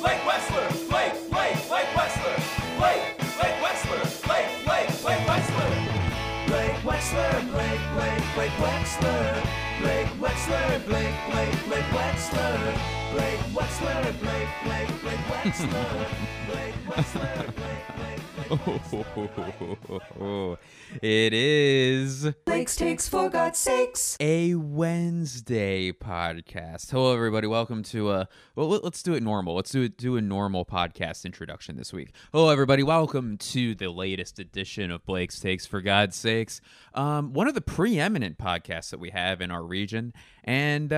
Blake Wexler, Blake, Blake, Blake Wexler, Blake, Blake Wexler, Blake, Blake, Blake Wexler, Blake Wexler, Blake, Blake, Blake Wexler, Blake Wexler, Blake, Blake, Blake Wexler, Blake Wexler, Blake, Blake, Blake Wexler, Blake Wexler, Blake, Blake, Blake Wexler. It is Blake's Takes for God's Sakes, a Wednesday podcast. Hello, everybody. Welcome to let's do it normal. Let's do a normal podcast introduction this week. Hello, everybody. Welcome to the latest edition of Blake's Takes for God's Sakes, one of the preeminent podcasts that we have in our region. And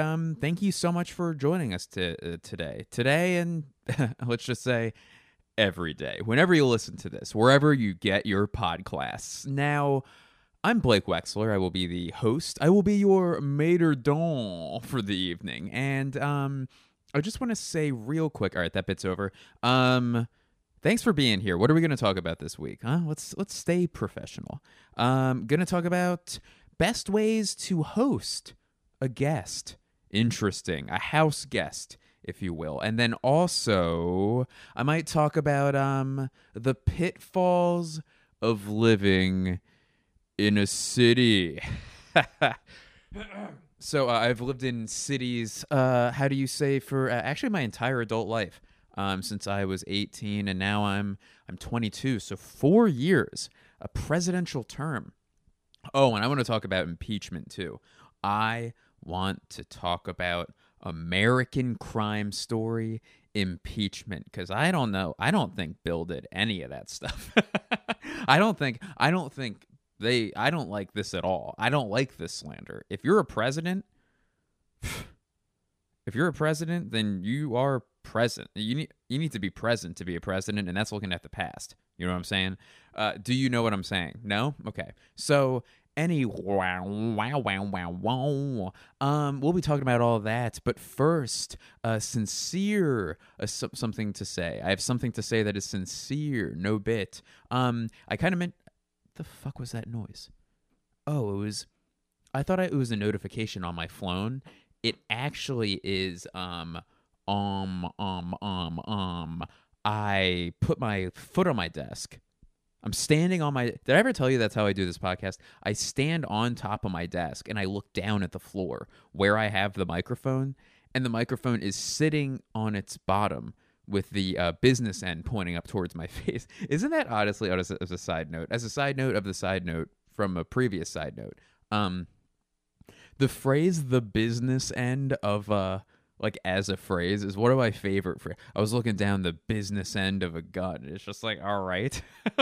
thank you so much for joining us today, and let's just say, every day, whenever you listen to this, wherever you get your podcasts. Now, I'm Blake Wexler. I will be the host. I will be your maitre d' for the evening. And I just want to say real quick, all right, that bit's over. Thanks for being here. What are we going to talk about this week? Huh? Let's stay professional. Going to talk about best ways to host a guest. Interesting. A house guest, if you will. And then also, I might talk about the pitfalls of living in a city. So I've lived in cities, how do you say, for actually my entire adult life, since I was 18, and now I'm 22. So 4 years, a presidential term. Oh, and I want to talk about impeachment too. I want to talk about American Crime Story impeachment, because I don't know. I don't think Bill did any of that stuff. I don't like this at all. I don't like this slander. If you're a president, then you are present. You need to be present to be a president, and that's looking at the past. You know what I'm saying? Do you know what I'm saying? No? Okay. So we'll be talking about all that, but first, something to say. I have something to say that is sincere, no bit. I kind of meant, the fuck was that noise? Oh, it was a notification on my phone. It actually is, I put my foot on my desk. I'm standing on my... Did I ever tell you that's how I do this podcast? I stand on top of my desk, and I look down at the floor where I have the microphone, and the microphone is sitting on its bottom with the business end pointing up towards my face. Isn't that, honestly, as a side note, of the side note from a previous side note, the phrase, the business end of... like, as a phrase, is one of my favorite phrases. I was looking down the business end of a gun. It's just like, all right,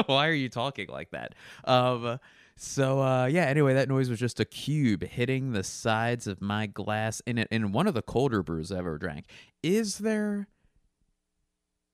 why are you talking like that? Anyway, that noise was just a cube hitting the sides of my glass in one of the colder brews I ever drank. Is there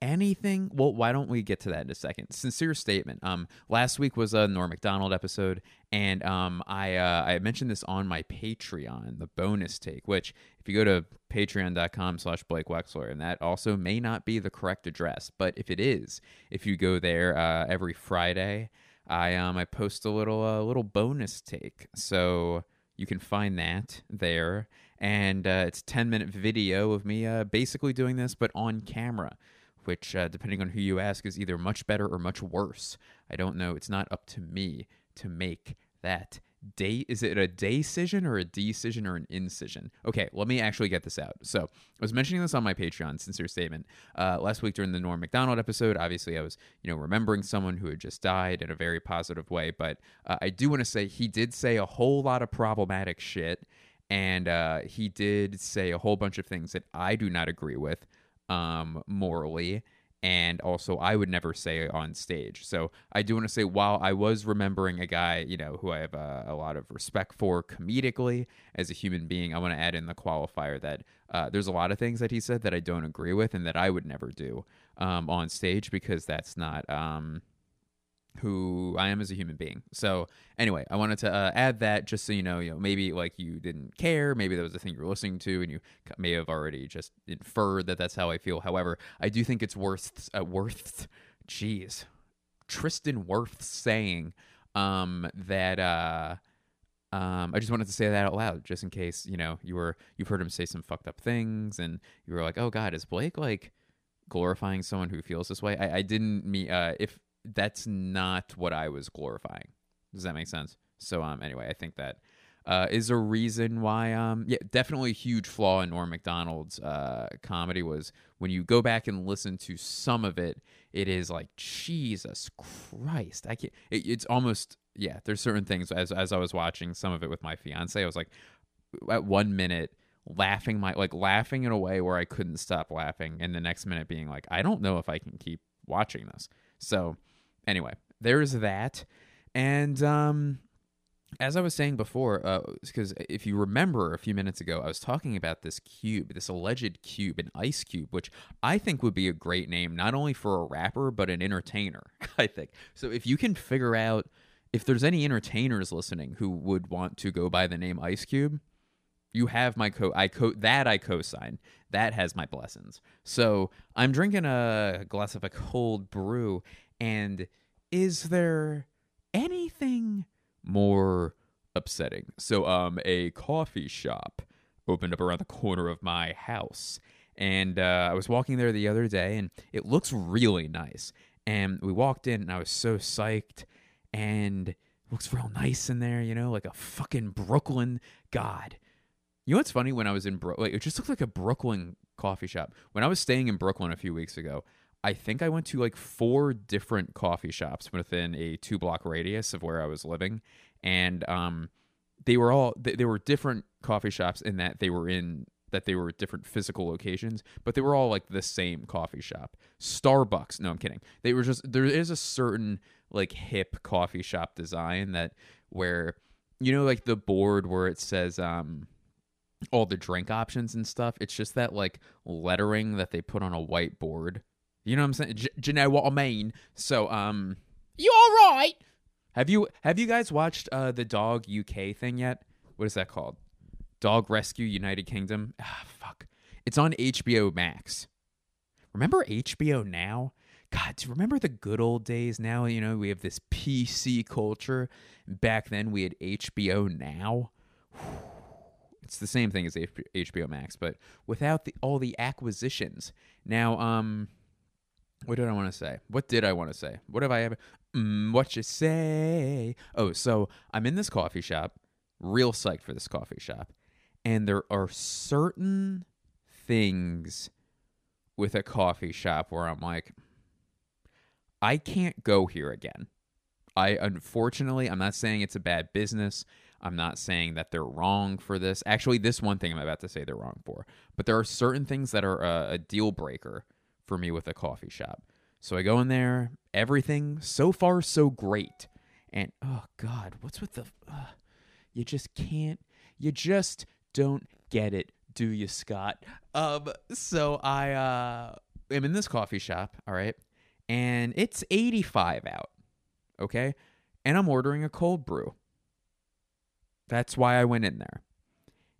anything? Well, why don't we get to that in a second? Sincere statement. Last week was a Norm Macdonald episode, and I mentioned this on my Patreon, the bonus take, which... If you go to patreon.com/Blake Wexler, and that also may not be the correct address, but if it is, if you go there every Friday, I post a little bonus take, so you can find that there, and it's a 10-minute video of me basically doing this, but on camera, which depending on who you ask is either much better or much worse. I don't know. It's not up to me to make that. Is it a day-cision or a decision or an incision? Okay, let me actually get this out. So, I was mentioning this on my Patreon, sincere statement. Last week during the Norm Macdonald episode, obviously I was, remembering someone who had just died in a very positive way, but I do want to say he did say a whole lot of problematic shit, and he did say a whole bunch of things that I do not agree with morally. And also, I would never say on stage. So I do want to say, while I was remembering a guy, who I have a lot of respect for comedically as a human being, I want to add in the qualifier that there's a lot of things that he said that I don't agree with and that I would never do on stage, because that's not who I am as a human being. So anyway, I wanted to add that just so you know, maybe like you didn't care, maybe that was the thing you were listening to and you may have already just inferred that that's how I feel. However, I do think it's Tristan Wirth saying that, I just wanted to say that out loud just in case, you've heard him say some fucked up things and you were like, oh God, is Blake like, glorifying someone who feels this way. I didn't mean, if that's not what I was glorifying. Does that make sense? So anyway, I think that is a reason why definitely a huge flaw in Norm Macdonald's comedy was when you go back and listen to some of it, it is like, Jesus Christ, I can't. It's almost, yeah, there's certain things as I was watching some of it with my fiance, I was like, at 1 minute laughing in a way where I couldn't stop laughing, and the next minute being like, I don't know if I can keep watching this. So anyway, there's that. And as I was saying before, because if you remember a few minutes ago, I was talking about this cube, this alleged cube, an ice cube, which I think would be a great name, not only for a rapper, but an entertainer, I think. So if you can figure out if there's any entertainers listening who would want to go by the name Ice Cube, you have my I co-sign. That has my blessings. So I'm drinking a glass of a cold brew, and is there anything more upsetting? So a coffee shop opened up around the corner of my house, and I was walking there the other day, and it looks really nice. And we walked in, and I was so psyched, and it looks real nice in there, you know, like a fucking Brooklyn god. You know what's funny? When I was in Brooklyn, it just looked like a Brooklyn coffee shop. When I was staying in Brooklyn a few weeks ago, I think I went to like 4 different coffee shops within a 2-block radius of where I was living. And they were different coffee shops in that they were different physical locations, but they were all like the same coffee shop. Starbucks. No, I'm kidding. They were just, there is a certain like hip coffee shop design where, you know, like the board where it says, all the drink options and stuff. It's just that like lettering that they put on a whiteboard. You know what I'm saying? Do you know what I mean? So, you all right? Have you guys watched the Dog UK thing yet? What is that called? Dog Rescue United Kingdom. Fuck. It's on HBO Max. Remember HBO Now? God, do you remember the good old days? Now, you know, we have this PC culture. Back then, we had HBO Now. Whew. It's the same thing as HBO Max, but without all the acquisitions. Now, what did I want to say? What did I want to say? What have I ever... what you say? Oh, so I'm in this coffee shop, real psyched for this coffee shop, and there are certain things with a coffee shop where I'm like, I can't go here again. Unfortunately, I'm not saying it's a bad business. I'm not saying that they're wrong for this. Actually, this one thing I'm about to say they're wrong for. But there are certain things that are a deal breaker for me with a coffee shop. So I go in there, everything so far so great. And oh God, what's with the you just don't get it, do you, Scott? So I am in this coffee shop, all right? And it's 85 out. Okay? And I'm ordering a cold brew. That's why I went in there.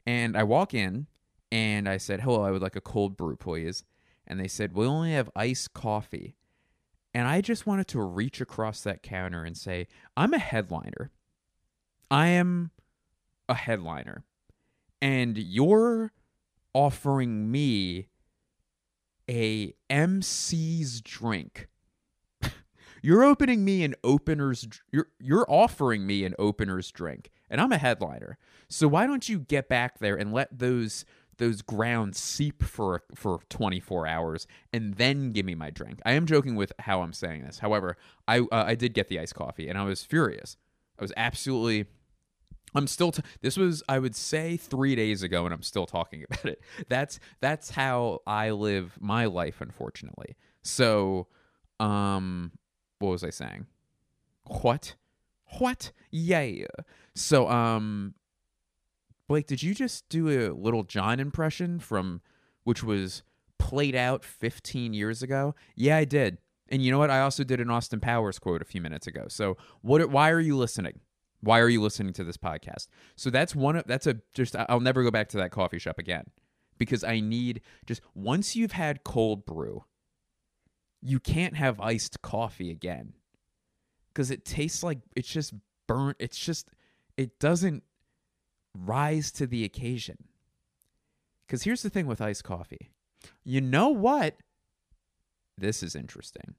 And I walk in and I said, "Hello, I would like a cold brew, please." And they said, "We only have iced coffee." And I just wanted to reach across that counter and say, I'm a headliner. I am a headliner. And you're offering me a MC's drink. You're offering me an opener's drink. And I'm a headliner. So why don't you get back there and let those grounds seep for 24 hours and then give me my drink. I am joking with how I'm saying this. However, I did get the iced coffee and I was furious. I was absolutely, I'm still, this was, I would say 3 days ago and I'm still talking about it. That's how I live my life, unfortunately. So, what was I saying? What? Yeah. So, Blake, did you just do a Little John impression which was played out 15 years ago? Yeah, I did. And you know what? I also did an Austin Powers quote a few minutes ago. So why are you listening? Why are you listening to this podcast? So I'll never go back to that coffee shop again because I need just, once you've had cold brew, you can't have iced coffee again because it tastes like it's just burnt. It's just, it doesn't rise to the occasion. Because here's the thing with iced coffee. You know what? This is interesting.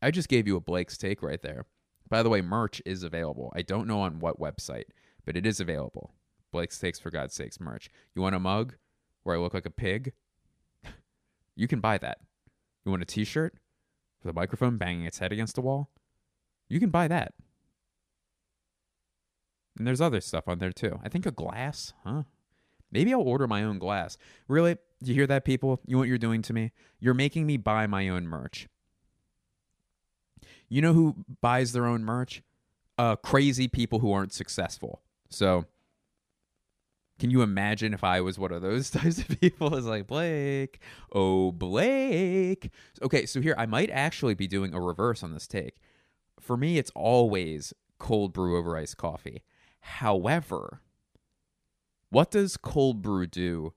I just gave you a Blake's take right there. By the way, merch is available. I don't know on what website, but it is available. Blake's Takes, for God's sakes, merch. You want a mug where I look like a pig? You can buy that. You want a t-shirt with a microphone banging its head against the wall? You can buy that. And there's other stuff on there too. I think a glass, huh? Maybe I'll order my own glass. Really? Do you hear that, people? You know what you're doing to me? You're making me buy my own merch. You know who buys their own merch? Crazy people who aren't successful. So can you imagine if I was one of those types of people? It's like, Blake, oh, Blake. Okay, so here, I might actually be doing a reverse on this take. For me, it's always cold brew over iced coffee. However, what does cold brew do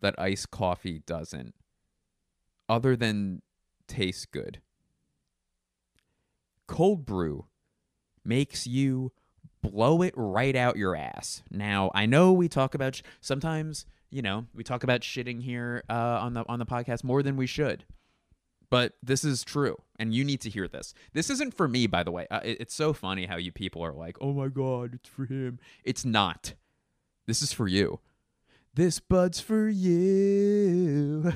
that iced coffee doesn't, other than taste good? Cold brew makes you blow it right out your ass. Now, I know we talk about sometimes, you know, we talk about shitting here on the podcast more than we should. But this is true, and you need to hear this. This isn't for me, by the way. It's so funny how you people are like, oh, my God, it's for him. It's not. This is for you. This bud's for you,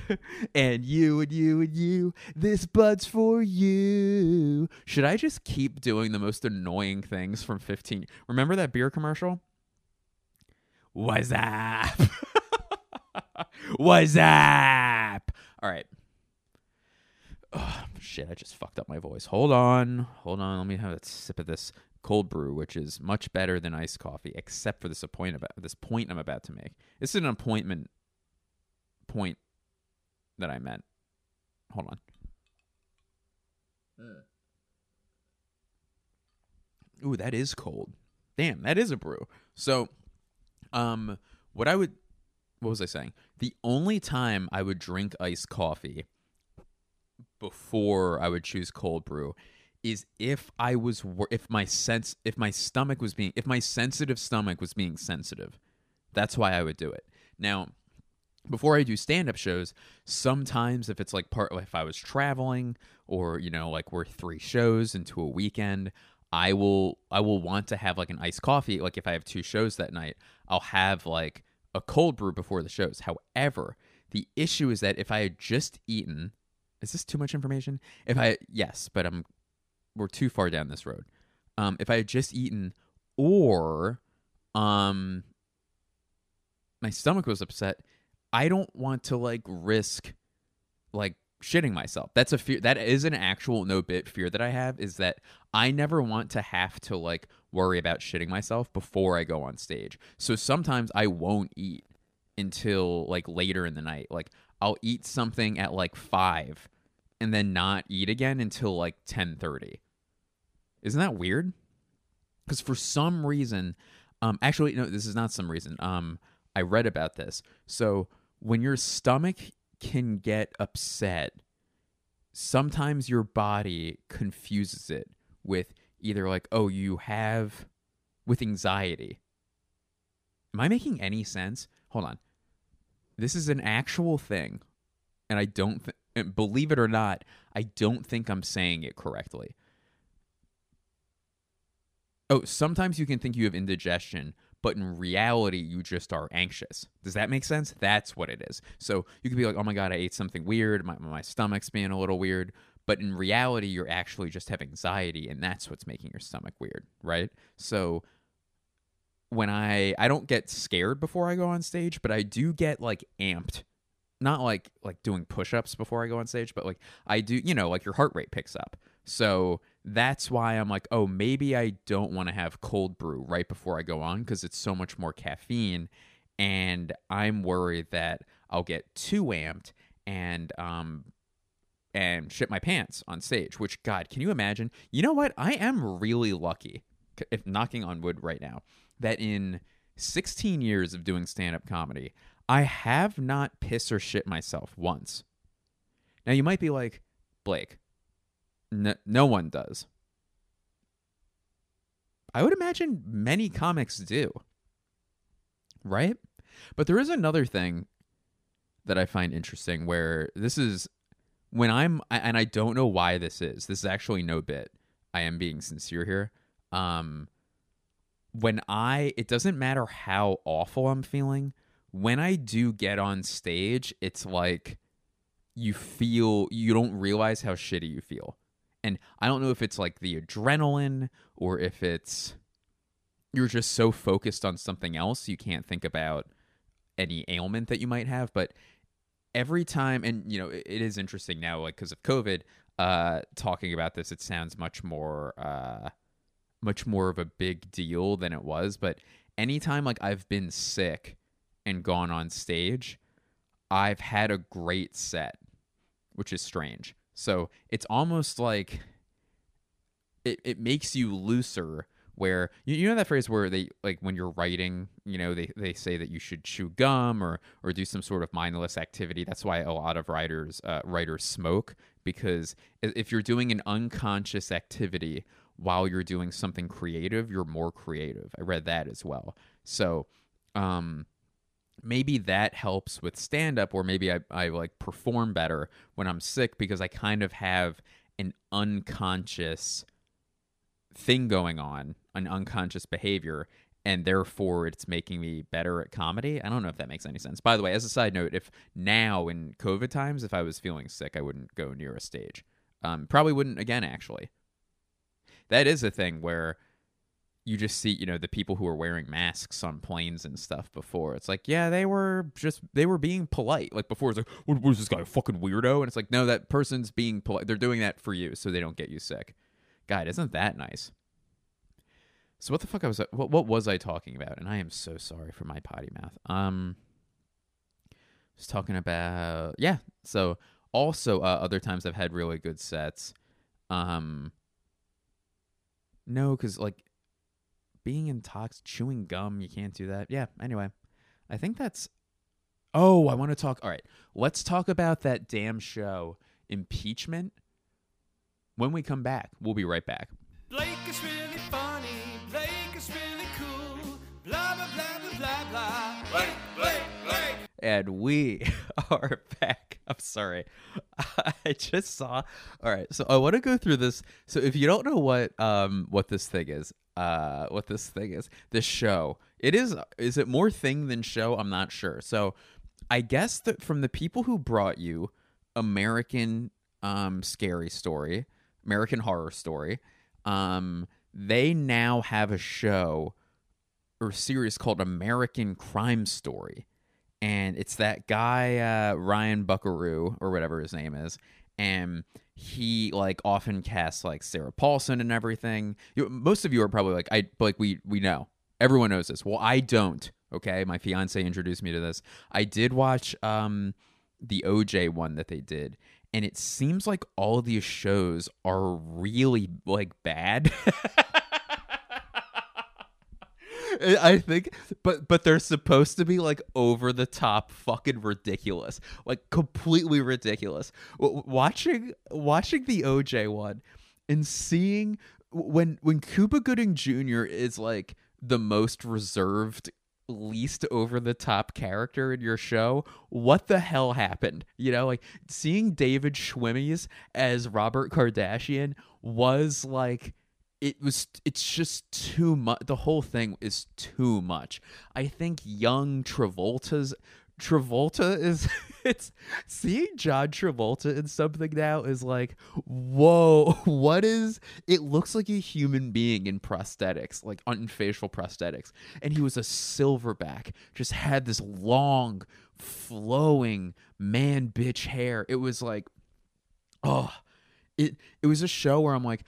and you, and you, and you. This bud's for you. Should I just keep doing the most annoying things from 15? Remember that beer commercial? What's up? What's up? All right. Oh, shit, I just fucked up my voice. Hold on. Let me have a sip of this cold brew, which is much better than iced coffee, except for this point I'm about to make. This is an appointment point that I meant. Hold on. Ooh, that is cold. Damn, that is a brew. So, what was I saying? The only time I would drink iced coffee before I would choose cold brew is if my sensitive stomach was being sensitive. That's why I would do it. Now, before I do stand-up shows, sometimes if it's like if I was traveling, or, you know, like we're 3 shows into a weekend, I will want to have like an iced coffee. Like if I have 2 shows that night, I'll have like a cold brew before the shows. However, the issue is that if I had just eaten, is this too much information? We're too far down this road. If I had just eaten, or my stomach was upset, I don't want to like risk like shitting myself. That's a fear. That is an actual no bit fear that I have, is that I never want to have to like worry about shitting myself before I go on stage. So sometimes I won't eat until like later in the night. Like I'll eat something at like 5 and then not eat again until like 10:30. Isn't that weird? Because for some reason, actually, no, this is not some reason. I read about this. So when your stomach can get upset, sometimes your body confuses it with either like, oh, you have with anxiety. Am I making any sense? Hold on. This is an actual thing, and I don't believe it or not, I don't think I'm saying it correctly. Oh, sometimes you can think you have indigestion, but in reality, you just are anxious. Does that make sense? That's what it is. So you could be like, oh my God, I ate something weird. My stomach's being a little weird. But in reality, you're actually just have anxiety, and that's what's making your stomach weird, right? So when I don't get scared before I go on stage, but I do get like amped. Not like doing push-ups before I go on stage, but like I do, you know, like your heart rate picks up. So that's why I'm like, oh, maybe I don't want to have cold brew right before I go on, because it's so much more caffeine, and I'm worried that I'll get too amped and shit my pants on stage. Which, God, can you imagine? You know what? I am really lucky, if knocking on wood right now, that in 16 years of doing stand-up comedy, I have not pissed or shit myself once. Now, you might be like, Blake, no one does. I would imagine many comics do, right? But there is another thing that I find interesting, where this is when I'm, and I don't know why this is actually no bit. I am being sincere here. It doesn't matter how awful I'm feeling. When I do get on stage, it's like you don't realize how shitty you feel. And I don't know if it's like the adrenaline or if it's you're just so focused on something else you can't think about any ailment that you might have. But every time, and you know, it is interesting now, like because of COVID, talking about this, it sounds much more of a big deal than it was. But anytime like I've been sick and gone on stage, I've had a great set, which is strange. So it's almost like it makes you looser, where you know that phrase where they, like when you're writing, you know, they say that you should chew gum or do some sort of mindless activity. That's why a lot of writers smoke, because if you're doing an unconscious activity while you're doing something creative, you're more creative. I read that as well. So maybe that helps with stand-up, or maybe I like perform better when I'm sick because I kind of have an unconscious thing going on, an unconscious behavior, and therefore it's making me better at comedy. I don't know if that makes any sense. By the way, as a side note, if now in COVID times, if I was feeling sick, I wouldn't go near a stage. Probably wouldn't again, actually. That is a thing where you just see, you know, the people who are wearing masks on planes and stuff before. It's like, yeah, they were being polite. Like before, it's like, what is this guy, a fucking weirdo? And it's like, no, that person's being polite. They're doing that for you so they don't get you sick. God, isn't that nice? So what the fuck what was I talking about? And I am so sorry for my potty mouth. Just talking about, yeah. So also other times I've had really good sets. No, because like, being intoxicated, chewing gum, you can't do that. Yeah, anyway. I think that's... Oh, I want to talk... All right, let's talk about that damn show, Impeachment. When we come back, we'll be right back. Blake is really funny. Blake is really cool. Blah, blah, blah, blah, blah. Blake, Blake, Blake. And we are back. I'm sorry. I just saw... All right, so I want to go through this. So if you don't know what this thing is... this show, is it more thing than show? I'm not sure. So I guess that from the people who brought you American American Horror Story, they now have a show or series called American Crime Story, and it's that guy Ryan Buckaroo or whatever his name is, and he like often casts like Sarah Paulson and everything. Most of you are probably like, we know, everyone knows this. Well, I don't. Okay, my fiance introduced me to this. I did watch the OJ one that they did, and it seems like all these shows are really like bad. I think, but they're supposed to be like over the top, fucking ridiculous, like completely ridiculous. Watching the OJ one and seeing when Cuba Gooding Jr. is like the most reserved, least over the top character in your show, what the hell happened? You know, like seeing David Schwimmer as Robert Kardashian was like. It's just too much. The whole thing is too much. I think young Travolta is, it's seeing John Travolta in something now is like, whoa, it looks like a human being in prosthetics, like on facial prosthetics. And he was a silverback, just had this long flowing man bitch hair. It was like, oh, it was a show where I'm like,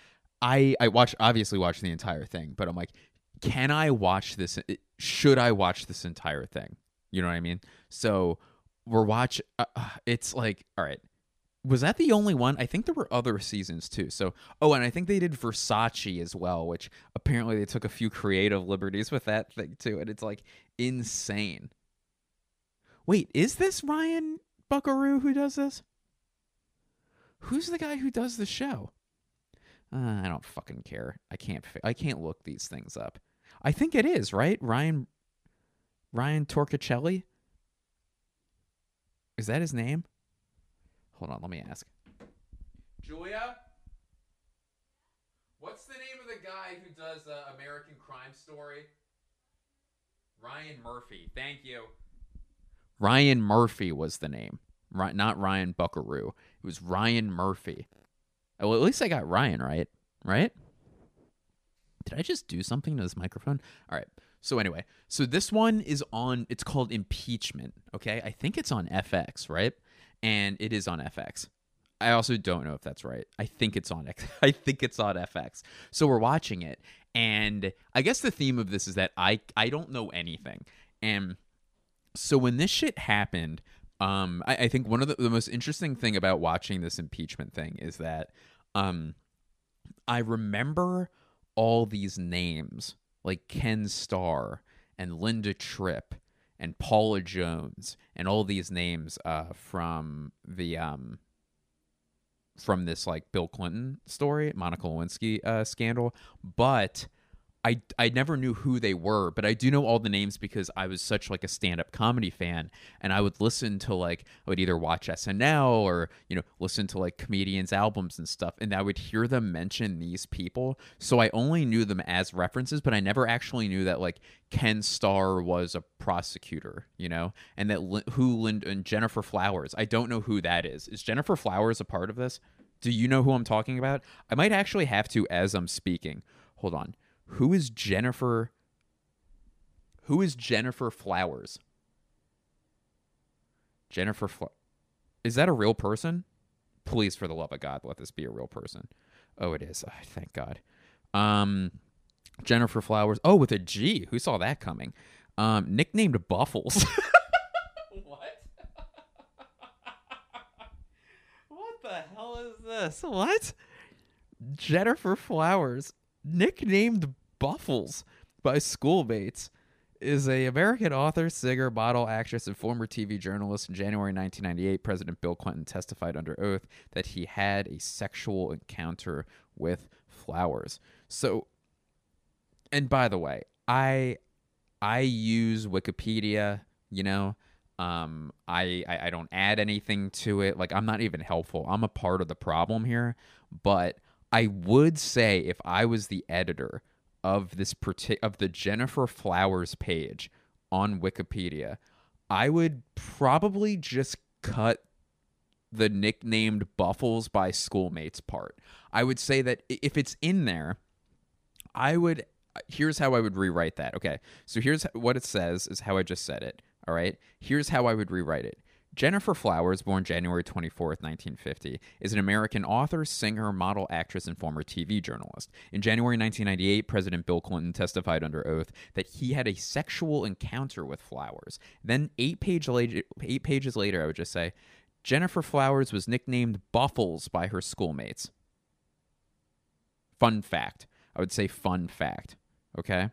I obviously watched the entire thing, but I'm like, can I watch this? Should I watch this entire thing? You know what I mean? So we're watching. It's like, all right, was that the only one? I think there were other seasons too. So, and I think they did Versace as well, which apparently they took a few creative liberties with that thing too. And it's like insane. Wait, is this Ryan Buckaroo who does this? Who's the guy who does the show? I don't fucking care. I can't look these things up. I think it is, right? Ryan Torricelli? Is that his name? Hold on, let me ask. Julia, what's the name of the guy who does American Crime Story? Ryan Murphy. Thank you. Ryan Murphy was the name, not Ryan Buckaroo. It was Ryan Murphy. Well, at least I got Ryan right, right? Did I just do something to this microphone? All right. So anyway, so this one is on, it's called Impeachment, okay? I think it's on FX, right? And it is on FX. I also don't know if that's right. I think it's on FX. So we're watching it, and I guess the theme of this is that I don't know anything. And so when this shit happened, I think one of the most interesting thing about watching this impeachment thing is that I remember all these names, like Ken Starr and Linda Tripp and Paula Jones and all these names from the from this like Bill Clinton story, Monica Lewinsky scandal, but I never knew who they were, but I do know all the names because I was such like a stand-up comedy fan, and I would listen to like, I would either watch SNL or, you know, listen to like comedians' albums and stuff, and I would hear them mention these people. So I only knew them as references, but I never actually knew that like Ken Starr was a prosecutor, you know, and that and Gennifer Flowers. I don't know who that is. Is Gennifer Flowers a part of this? Do you know who I'm talking about? I might actually have to as I'm speaking. Hold on. Who is Gennifer Flowers? Is that a real person? Please, for the love of God, let this be a real person. Oh, it is. Oh, thank God. Gennifer Flowers. Oh, with a G. Who saw that coming? Nicknamed Buffles. What? What the hell is this? What? Gennifer Flowers, nicknamed Buffles by schoolmates, is an American author, singer, model, actress, and former TV journalist. In January 1998, President Bill Clinton testified under oath that he had a sexual encounter with Flowers. So, and by the way, I use Wikipedia, you know, I don't add anything to it. Like, I'm not even helpful. I'm a part of the problem here, but I would say if I was the editor of this of the Gennifer Flowers page on Wikipedia, I would probably just cut the nicknamed Buffles by schoolmates part. I would say that if it's in there, here's how I would rewrite that. Okay, so here's what it says is how I just said it. All right, here's how I would rewrite it. Gennifer Flowers, born January 24th, 1950, is an American author, singer, model, actress, and former TV journalist. In January 1998, President Bill Clinton testified under oath that he had a sexual encounter with Flowers. Then eight pages later, I would just say, Gennifer Flowers was nicknamed Buffles by her schoolmates. Fun fact. I would say fun fact. Okay?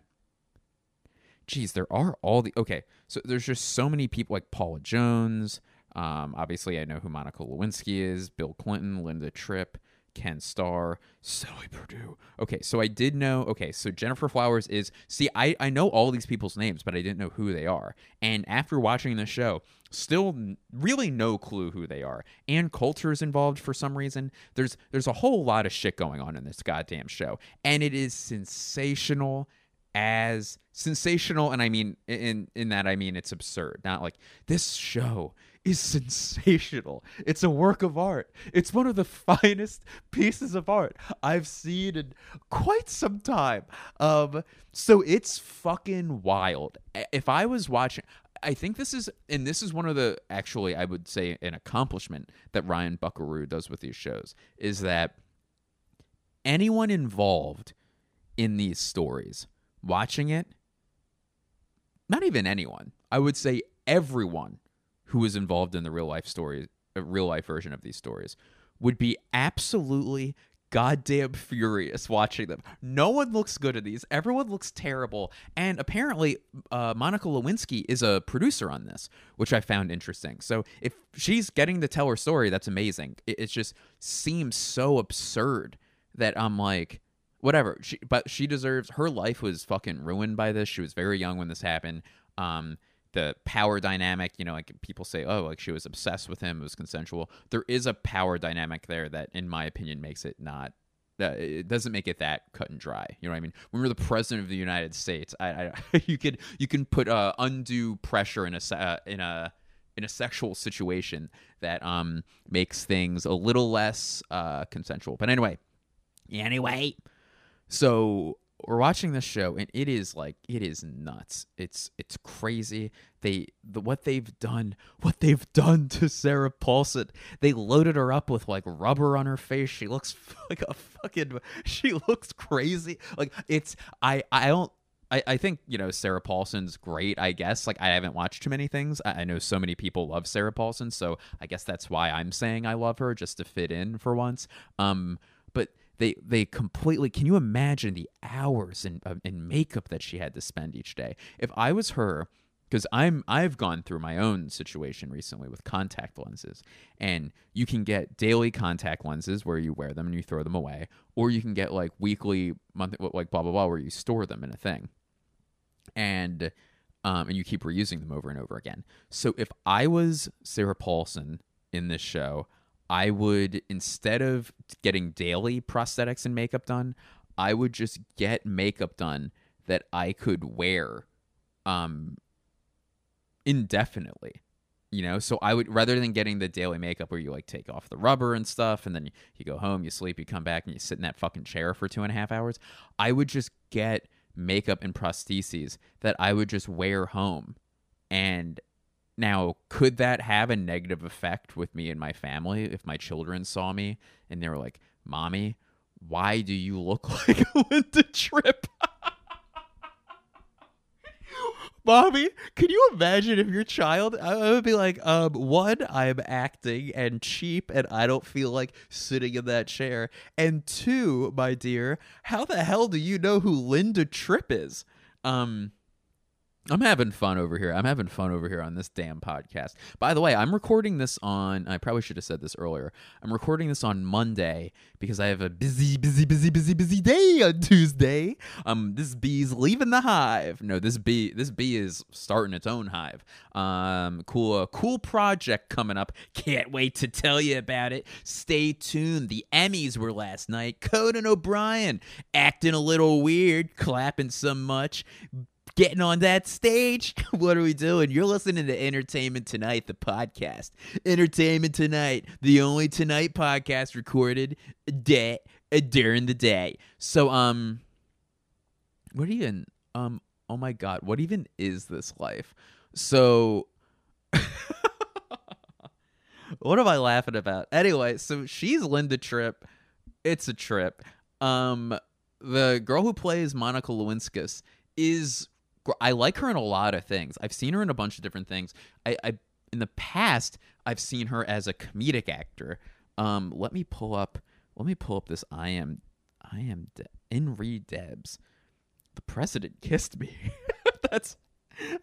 Geez, there are all the... Okay, so there's just so many people like Paula Jones. Obviously, I know who Monica Lewinsky is, Bill Clinton, Linda Tripp, Ken Starr, Sally Perdue. Okay, so I did know... Okay, so Gennifer Flowers is... See, I know all these people's names, but I didn't know who they are. And after watching the show, still really no clue who they are. Ann Coulter is involved for some reason. There's a whole lot of shit going on in this goddamn show. And it is sensational... as sensational, and I mean in that I mean it's absurd, not like this show is sensational, it's a work of art, it's one of the finest pieces of art I've seen in quite some time. So it's fucking wild. If I was watching, I think this is one of the, actually I would say an accomplishment that Ryan Buckaroo does with these shows, is that anyone involved in these stories watching it, not even anyone, I would say everyone who was involved in the real life version of these stories would be absolutely goddamn furious watching them. No one looks good at these. Everyone looks terrible. And apparently, Monica Lewinsky is a producer on this, which I found interesting. So if she's getting to tell her story, that's amazing. It just seems so absurd that I'm like... Whatever, but she deserves. Her life was fucking ruined by this. She was very young when this happened. the power dynamic, you know, like people say, oh, like she was obsessed with him, it was consensual. There is a power dynamic there that, in my opinion, makes it not, it doesn't make it that cut and dry. You know what I mean? When we're the president of the United States, you can put undue pressure in a sexual situation that makes things a little less consensual. But anyway, so we're watching this show, and it is nuts. It's crazy. What they've done to Sarah Paulson. They loaded her up with like rubber on her face. She looks like she looks crazy. Like I think, you know, Sarah Paulson's great, I guess. Like, I haven't watched too many things. I know so many people love Sarah Paulson, so I guess that's why I'm saying I love her, just to fit in for once. But they completely, can you imagine the hours in makeup that she had to spend each day? If I was her, because I've gone through my own situation recently with contact lenses, and you can get daily contact lenses where you wear them and you throw them away, or you can get like weekly, monthly, like blah blah blah, where you store them in a thing. And you keep reusing them over and over again. So if I was Sarah Paulson in this show, I would, instead of getting daily prosthetics and makeup done, I would just get makeup done that I could wear indefinitely. You know, so I would, rather than getting the daily makeup where you like take off the rubber and stuff, and then you go home, you sleep, you come back, and you sit in that fucking chair for 2.5 hours, I would just get makeup and prostheses that I would just wear home. And now, could that have a negative effect with me and my family if my children saw me and they were like, Mommy, why do you look like Linda Tripp? Mommy, can you imagine if your child, I would be like, one, I'm acting and cheap and I don't feel like sitting in that chair. And two, my dear, how the hell do you know who Linda Tripp is? I'm having fun over here. I'm having fun over here on this damn podcast. By the way, I'm recording this on, I probably should have said this earlier, I'm recording this on Monday because I have a busy day on Tuesday. This bee's leaving the hive. No, this bee is starting its own hive. Cool project coming up. Can't wait to tell you about it. Stay tuned. The Emmys were last night. Conan O'Brien acting a little weird, clapping so much, getting on that stage. What are we doing? You're listening to Entertainment Tonight, the podcast. Entertainment Tonight, the only Tonight podcast recorded during the day. So, oh my God, what even is this life? So, what am I laughing about? Anyway, so she's Linda Tripp. It's a trip. The girl who plays Monica Lewinsky is, I like her in a lot of things. I've seen her in a bunch of different things. I in the past, I've seen her as a comedic actor. Let me pull up this I am Henry Debs. The president kissed me. That's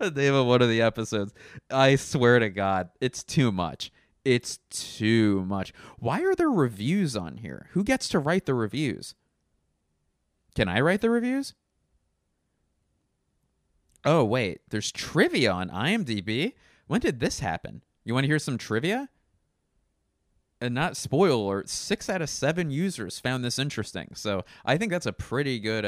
the name of one of the episodes. I swear to God, it's too much. It's too much. Why are there reviews on here? Who gets to write the reviews? Can I write the reviews? Oh, wait, there's trivia on IMDb. When did this happen? You want to hear some trivia? And not spoiler, 6 out of 7 users found this interesting. So I think that's a pretty good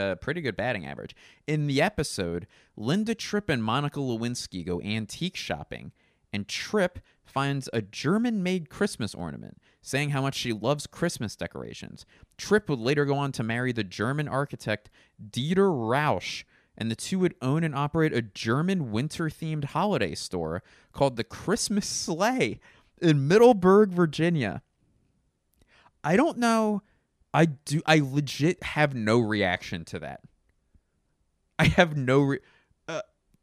batting average. In the episode, Linda Tripp and Monica Lewinsky go antique shopping, and Tripp finds a German-made Christmas ornament, saying how much she loves Christmas decorations. Tripp would later go on to marry the German architect Dieter Rausch, and the two would own and operate a German winter-themed holiday store called the Christmas Sleigh in Middleburg, Virginia. I don't know. I legit have no reaction to that. I have no.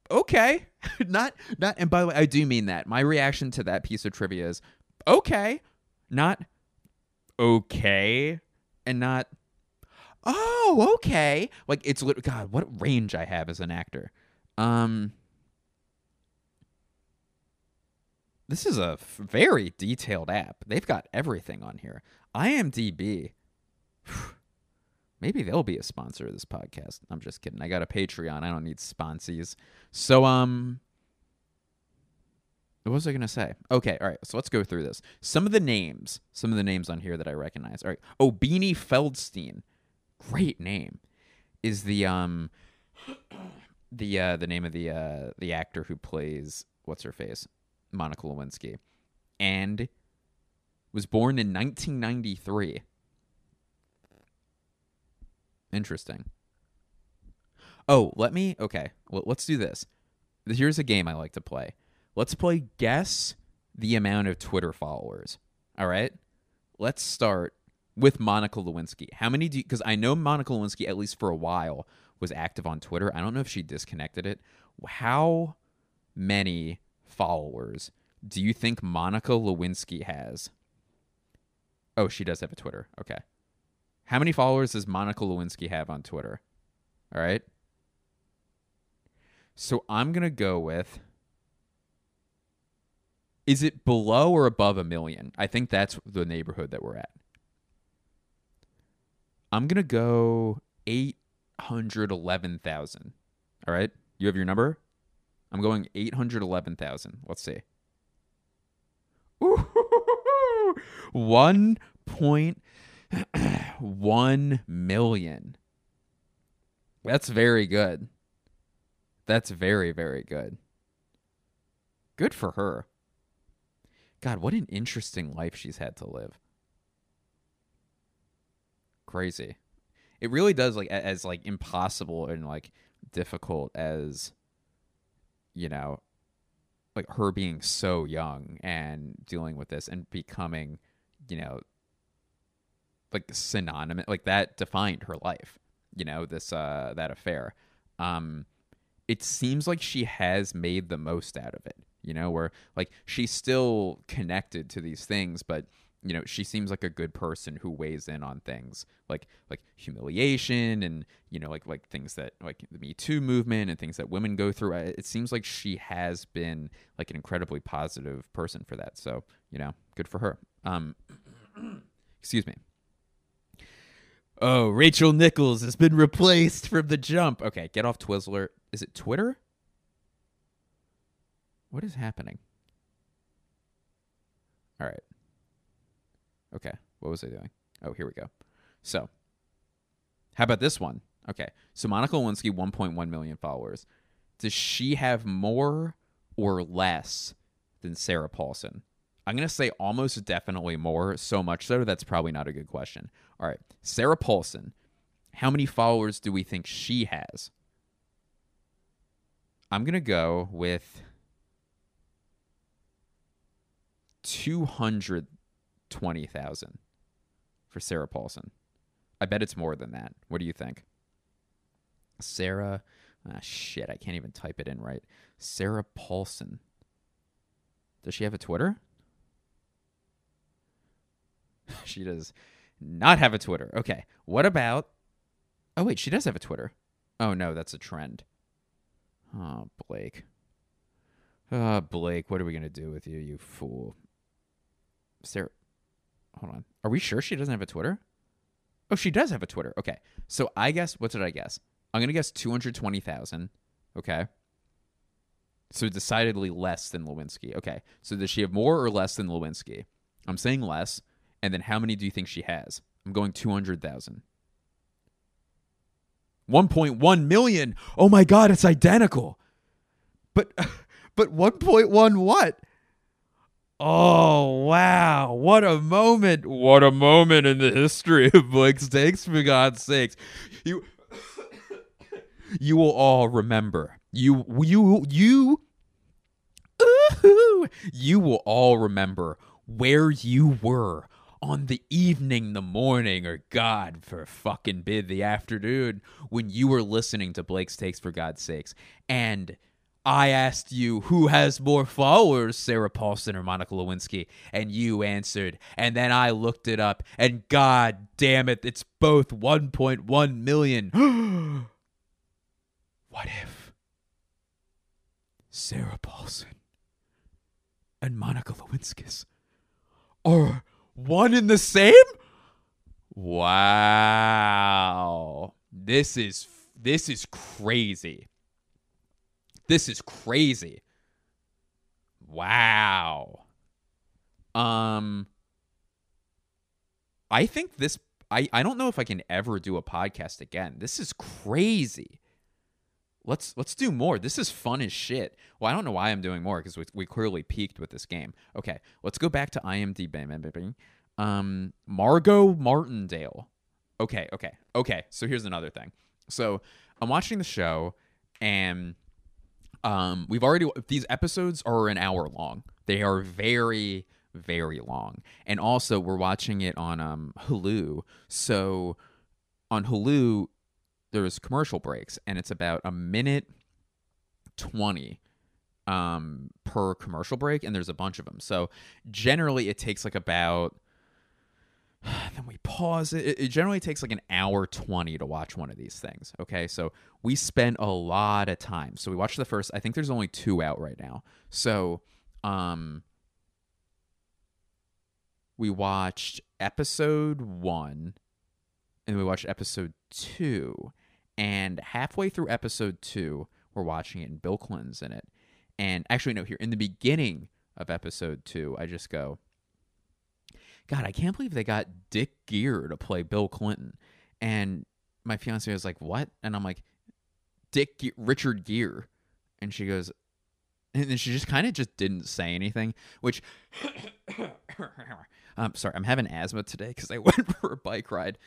Okay. Not. And by the way, I do mean that. My reaction to that piece of trivia is okay, not okay, and not, oh, okay. Like, it's literally, God, what range I have as an actor. This is a very detailed app. They've got everything on here. IMDb. Maybe they'll be a sponsor of this podcast. I'm just kidding. I got a Patreon. I don't need sponsees. So, What was I going to say? Okay, all right, so let's go through this. Some of the names on here that I recognize. All right, oh, Beanie Feldstein, great name, is the name of the actor who plays what's-her-face, Monica Lewinsky, and was born in 1993. Interesting. Oh, let's do this. Here's a game I like to play. Let's play guess the amount of Twitter followers. All right? Let's start with Monica Lewinsky. How many do you... Because I know Monica Lewinsky, at least for a while, was active on Twitter. I don't know if she disconnected it. How many followers do you think Monica Lewinsky has? Oh, she does have a Twitter. Okay. How many followers does Monica Lewinsky have on Twitter? All right? So I'm going to go with... Is it below or above 1 million? I think that's the neighborhood that we're at. I'm going to go 811,000. All right? You have your number? I'm going 811,000. Let's see. 1.1 million. That's very good. That's very, very good. Good for her. God, what an interesting life she's had to live. Crazy. It really does, like, as like impossible and like difficult as, you know, like her being so young and dealing with this and becoming, you know, like synonymous, like that defined her life, you know, this that affair. It seems like she has made the most out of it. You know, where like she's still connected to these things, but you know, she seems like a good person who weighs in on things like humiliation and, you know, like things that like the Me Too movement and things that women go through. It seems like she has been like an incredibly positive person for that. So, you know, good for her. Excuse me. Oh, Rachel Nichols has been replaced from the jump. Okay, get off Twizzler. Is it Twitter? What is happening? All right. Okay. What was I doing? Oh, here we go. So, how about this one? Okay. So, Monica Lewinsky, 1.1 million followers. Does she have more or less than Sarah Paulson? I'm going to say almost definitely more, so much so that's probably not a good question. All right. Sarah Paulson, how many followers do we think she has? I'm going to go with... 220,000 for Sarah Paulson. I bet it's more than that. What do you think? Sarah, shit, I can't even type it in right. Sarah Paulson. Does she have a Twitter? She does not have a Twitter. Okay. What about... Oh, wait, she does have a Twitter. Oh, no, that's a trend. Oh, Blake. Oh, Blake, what are we going to do with you, you fool? Sarah, hold on. Are we sure she doesn't have a Twitter? Oh, she does have a Twitter. Okay. So I guess, what did I guess? I'm going to guess 220,000. Okay. So decidedly less than Lewinsky. Okay. So does she have more or less than Lewinsky? I'm saying less. And then how many do you think she has? I'm going 200,000. 1.1 million. Oh my God, it's identical. But 1.1 what? Oh, wow. What a moment. What a moment in the history of Blake's Takes, for God's sakes. You will all remember. You will all remember where you were on the evening, the morning, or God for fucking bid the afternoon when you were listening to Blake's Takes, for God's sakes. And... I asked you who has more followers, Sarah Paulson or Monica Lewinsky, and you answered. And then I looked it up, and God damn it, it's both 1.1 million. What if Sarah Paulson and Monica Lewinsky are one in the same? Wow. This is crazy. Wow. I think this, I don't know if I can ever do a podcast again. This is crazy. Let's do more. This is fun as shit. Well, I don't know why I'm doing more, because we clearly peaked with this game. Okay, let's go back to IMDb. Margot Martindale. Okay. So here's another thing. So I'm watching the show, and we've already, these episodes are an hour long. They are very, very long. And also, we're watching it on Hulu. So on Hulu, there's commercial breaks, and it's about 1:20 per commercial break, and there's a bunch of them. So generally it takes like about, then we pause it. It generally takes like 1:20 to watch one of these things. Okay, so we spend a lot of time. So we watched the first, I think there's only two out right now. So we watched episode 1, and we watched episode 2. And halfway through episode 2, we're watching it, and Bill Clinton's in it. And actually, no, here in the beginning of episode 2, I just go, God, I can't believe they got Dick Gere to play Bill Clinton. And my fiance was like, what? And I'm like, Richard Gere. And she goes, and then she just kind of just didn't say anything, which, I'm sorry, I'm having asthma today because I went for a bike ride.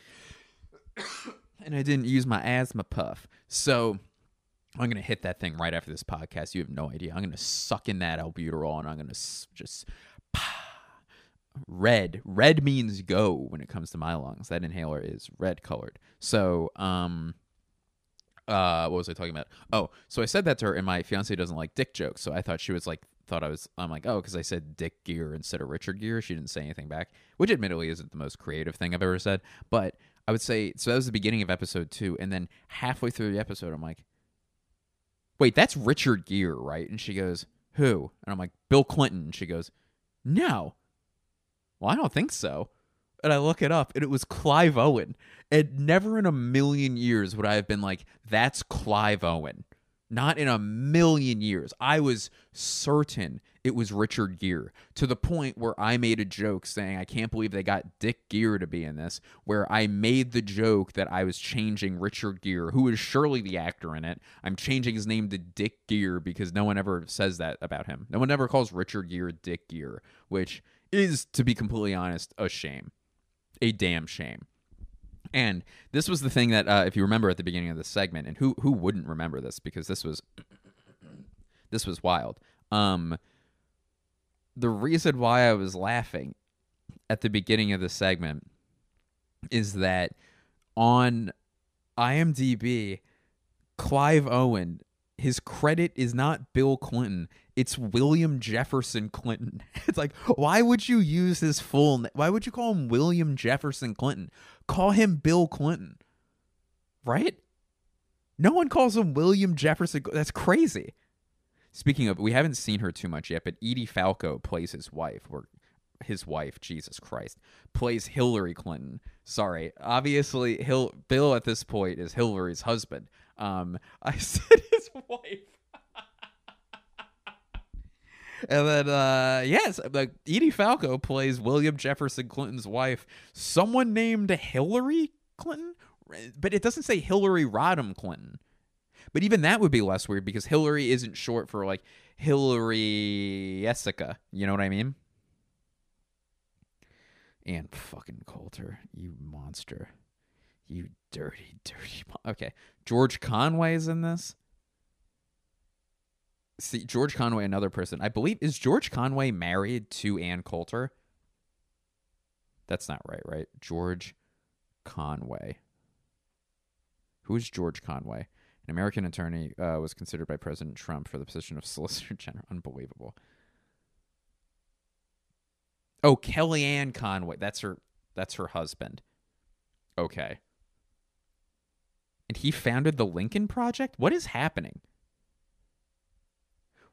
And I didn't use my asthma puff. So I'm going to hit that thing right after this podcast. You have no idea. I'm going to suck in that albuterol, and I'm going to just red. Red means go when it comes to my lungs. That inhaler is red colored. So, what was I talking about? Oh, so I said that to her, and my fiance doesn't like dick jokes. So I thought she was like, I'm like, oh, because I said Dick Gere instead of Richard Gere. She didn't say anything back, which admittedly isn't the most creative thing I've ever said. But I would say, so that was the beginning of episode 2. And then halfway through the episode, I'm like, wait, that's Richard Gere, right? And she goes, who? And I'm like, Bill Clinton. And she goes, no. Well, I don't think so. And I look it up, and it was Clive Owen. And never in a million years would I have been like, that's Clive Owen. Not in a million years. I was certain it was Richard Gere, to the point where I made a joke saying, I can't believe they got Dick Gere to be in this, where I made the joke that I was changing Richard Gere, who is surely the actor in it. I'm changing his name to Dick Gere because no one ever says that about him. No one ever calls Richard Gere Dick Gere, which is, to be completely honest, a shame. A damn shame. And this was the thing that, if you remember at the beginning of the segment, and who wouldn't remember this, because this was wild. The reason why I was laughing at the beginning of the segment is that on IMDb, Clive Owen, his credit is not Bill Clinton. It's William Jefferson Clinton. It's like, why would you use his full name? Why would you call him William Jefferson Clinton? Call him Bill Clinton, right? No one calls him William Jefferson. That's crazy. Speaking of, we haven't seen her too much yet, but Edie Falco plays his wife, Jesus Christ, plays Hillary Clinton. Sorry. Obviously, Bill at this point is Hillary's husband. I said his wife. And then, yes, like Edie Falco plays William Jefferson Clinton's wife, someone named Hillary Clinton, but it doesn't say Hillary Rodham Clinton. But even that would be less weird, because Hillary isn't short for like Hillary Jessica. You know what I mean? Ann fucking Coulter, you monster, you dirty. Okay, George Conway's in this. See, George Conway, another person. I believe, is George Conway married to Ann Coulter? That's not right, right? George Conway. Who is George Conway? An American attorney, was considered by President Trump for the position of Solicitor General. Unbelievable. Oh, Kellyanne Conway. That's her husband. Okay. And he founded the Lincoln Project? What is happening?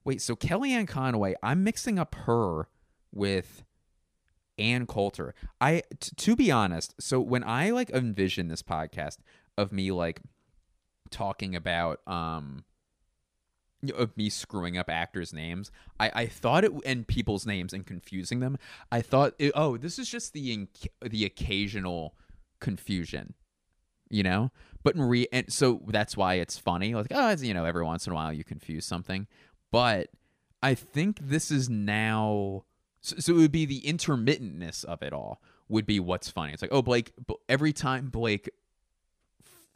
Wait, so Kellyanne Conway, I'm mixing up her with Ann Coulter. To be honest, so when I like envision this podcast of me like talking about of me screwing up actors' names. I thought it, and people's names, and confusing them. I thought, oh, this is just the occasional confusion, you know? But and so that's why it's funny. Like, oh, it's, you know, every once in a while you confuse something. But I think this is now, so it would be the intermittentness of it all would be what's funny. It's like, oh, Blake, every time Blake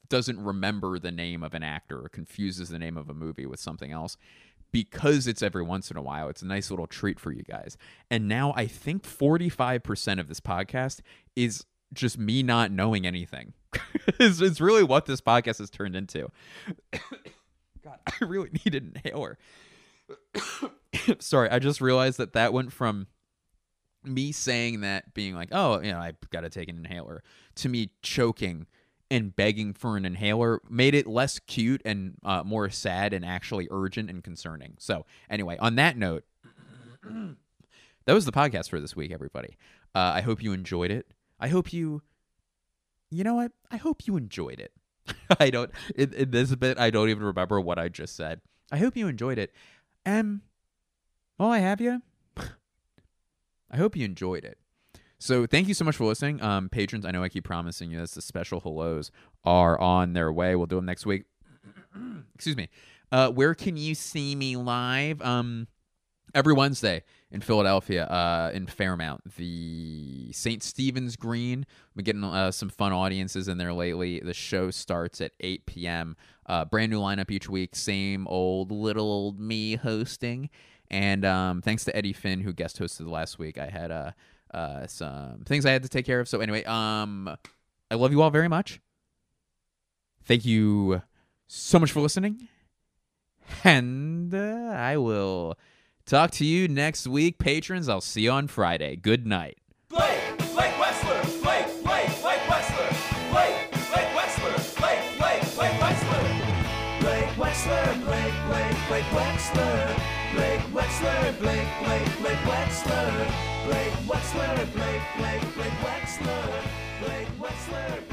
doesn't remember the name of an actor or confuses the name of a movie with something else, because it's every once in a while, it's a nice little treat for you guys. And now I think 45% of this podcast is just me not knowing anything. It's really what this podcast has turned into. God, I really need an inhaler. Sorry, I just realized that went from me saying that, being like, oh, you know, I've got to take an inhaler, to me choking and begging for an inhaler. Made it less cute and more sad and actually urgent and concerning. So anyway, on that note, that was the podcast for this week, everybody. I hope you enjoyed it. I hope you know what? I hope you enjoyed it. I don't, in this bit, I don't even remember what I just said. I hope you enjoyed it. And while I have you, I hope you enjoyed it. So thank you so much for listening. Patrons, I know I keep promising you this. The special hellos are on their way. We'll do them next week. Excuse me. Where can you see me live? Every Wednesday in Philadelphia, in Fairmount, the St. Stephen's Green. We're getting some fun audiences in there lately. The show starts at 8 p.m. Brand new lineup each week. Same old, little old me hosting. And thanks to Eddie Finn, who guest hosted last week. I had some things I had to take care of. So anyway, I love you all very much. Thank you so much for listening. And I will talk to you next week. Patrons, I'll see you on Friday. Good night. Blake! Blake Wexler! Blake! Blake! Blake Wexler! Blake! Blake Wexler! Blake! Blake! Blake Wexler! Blake Wexler! Blake! Blake! Blake Wexler! Blake Wexler! Blake! Blake! Blake Wexler! Blake Wexler! Blake! Blake! Blake Wexler! Blake Wexler!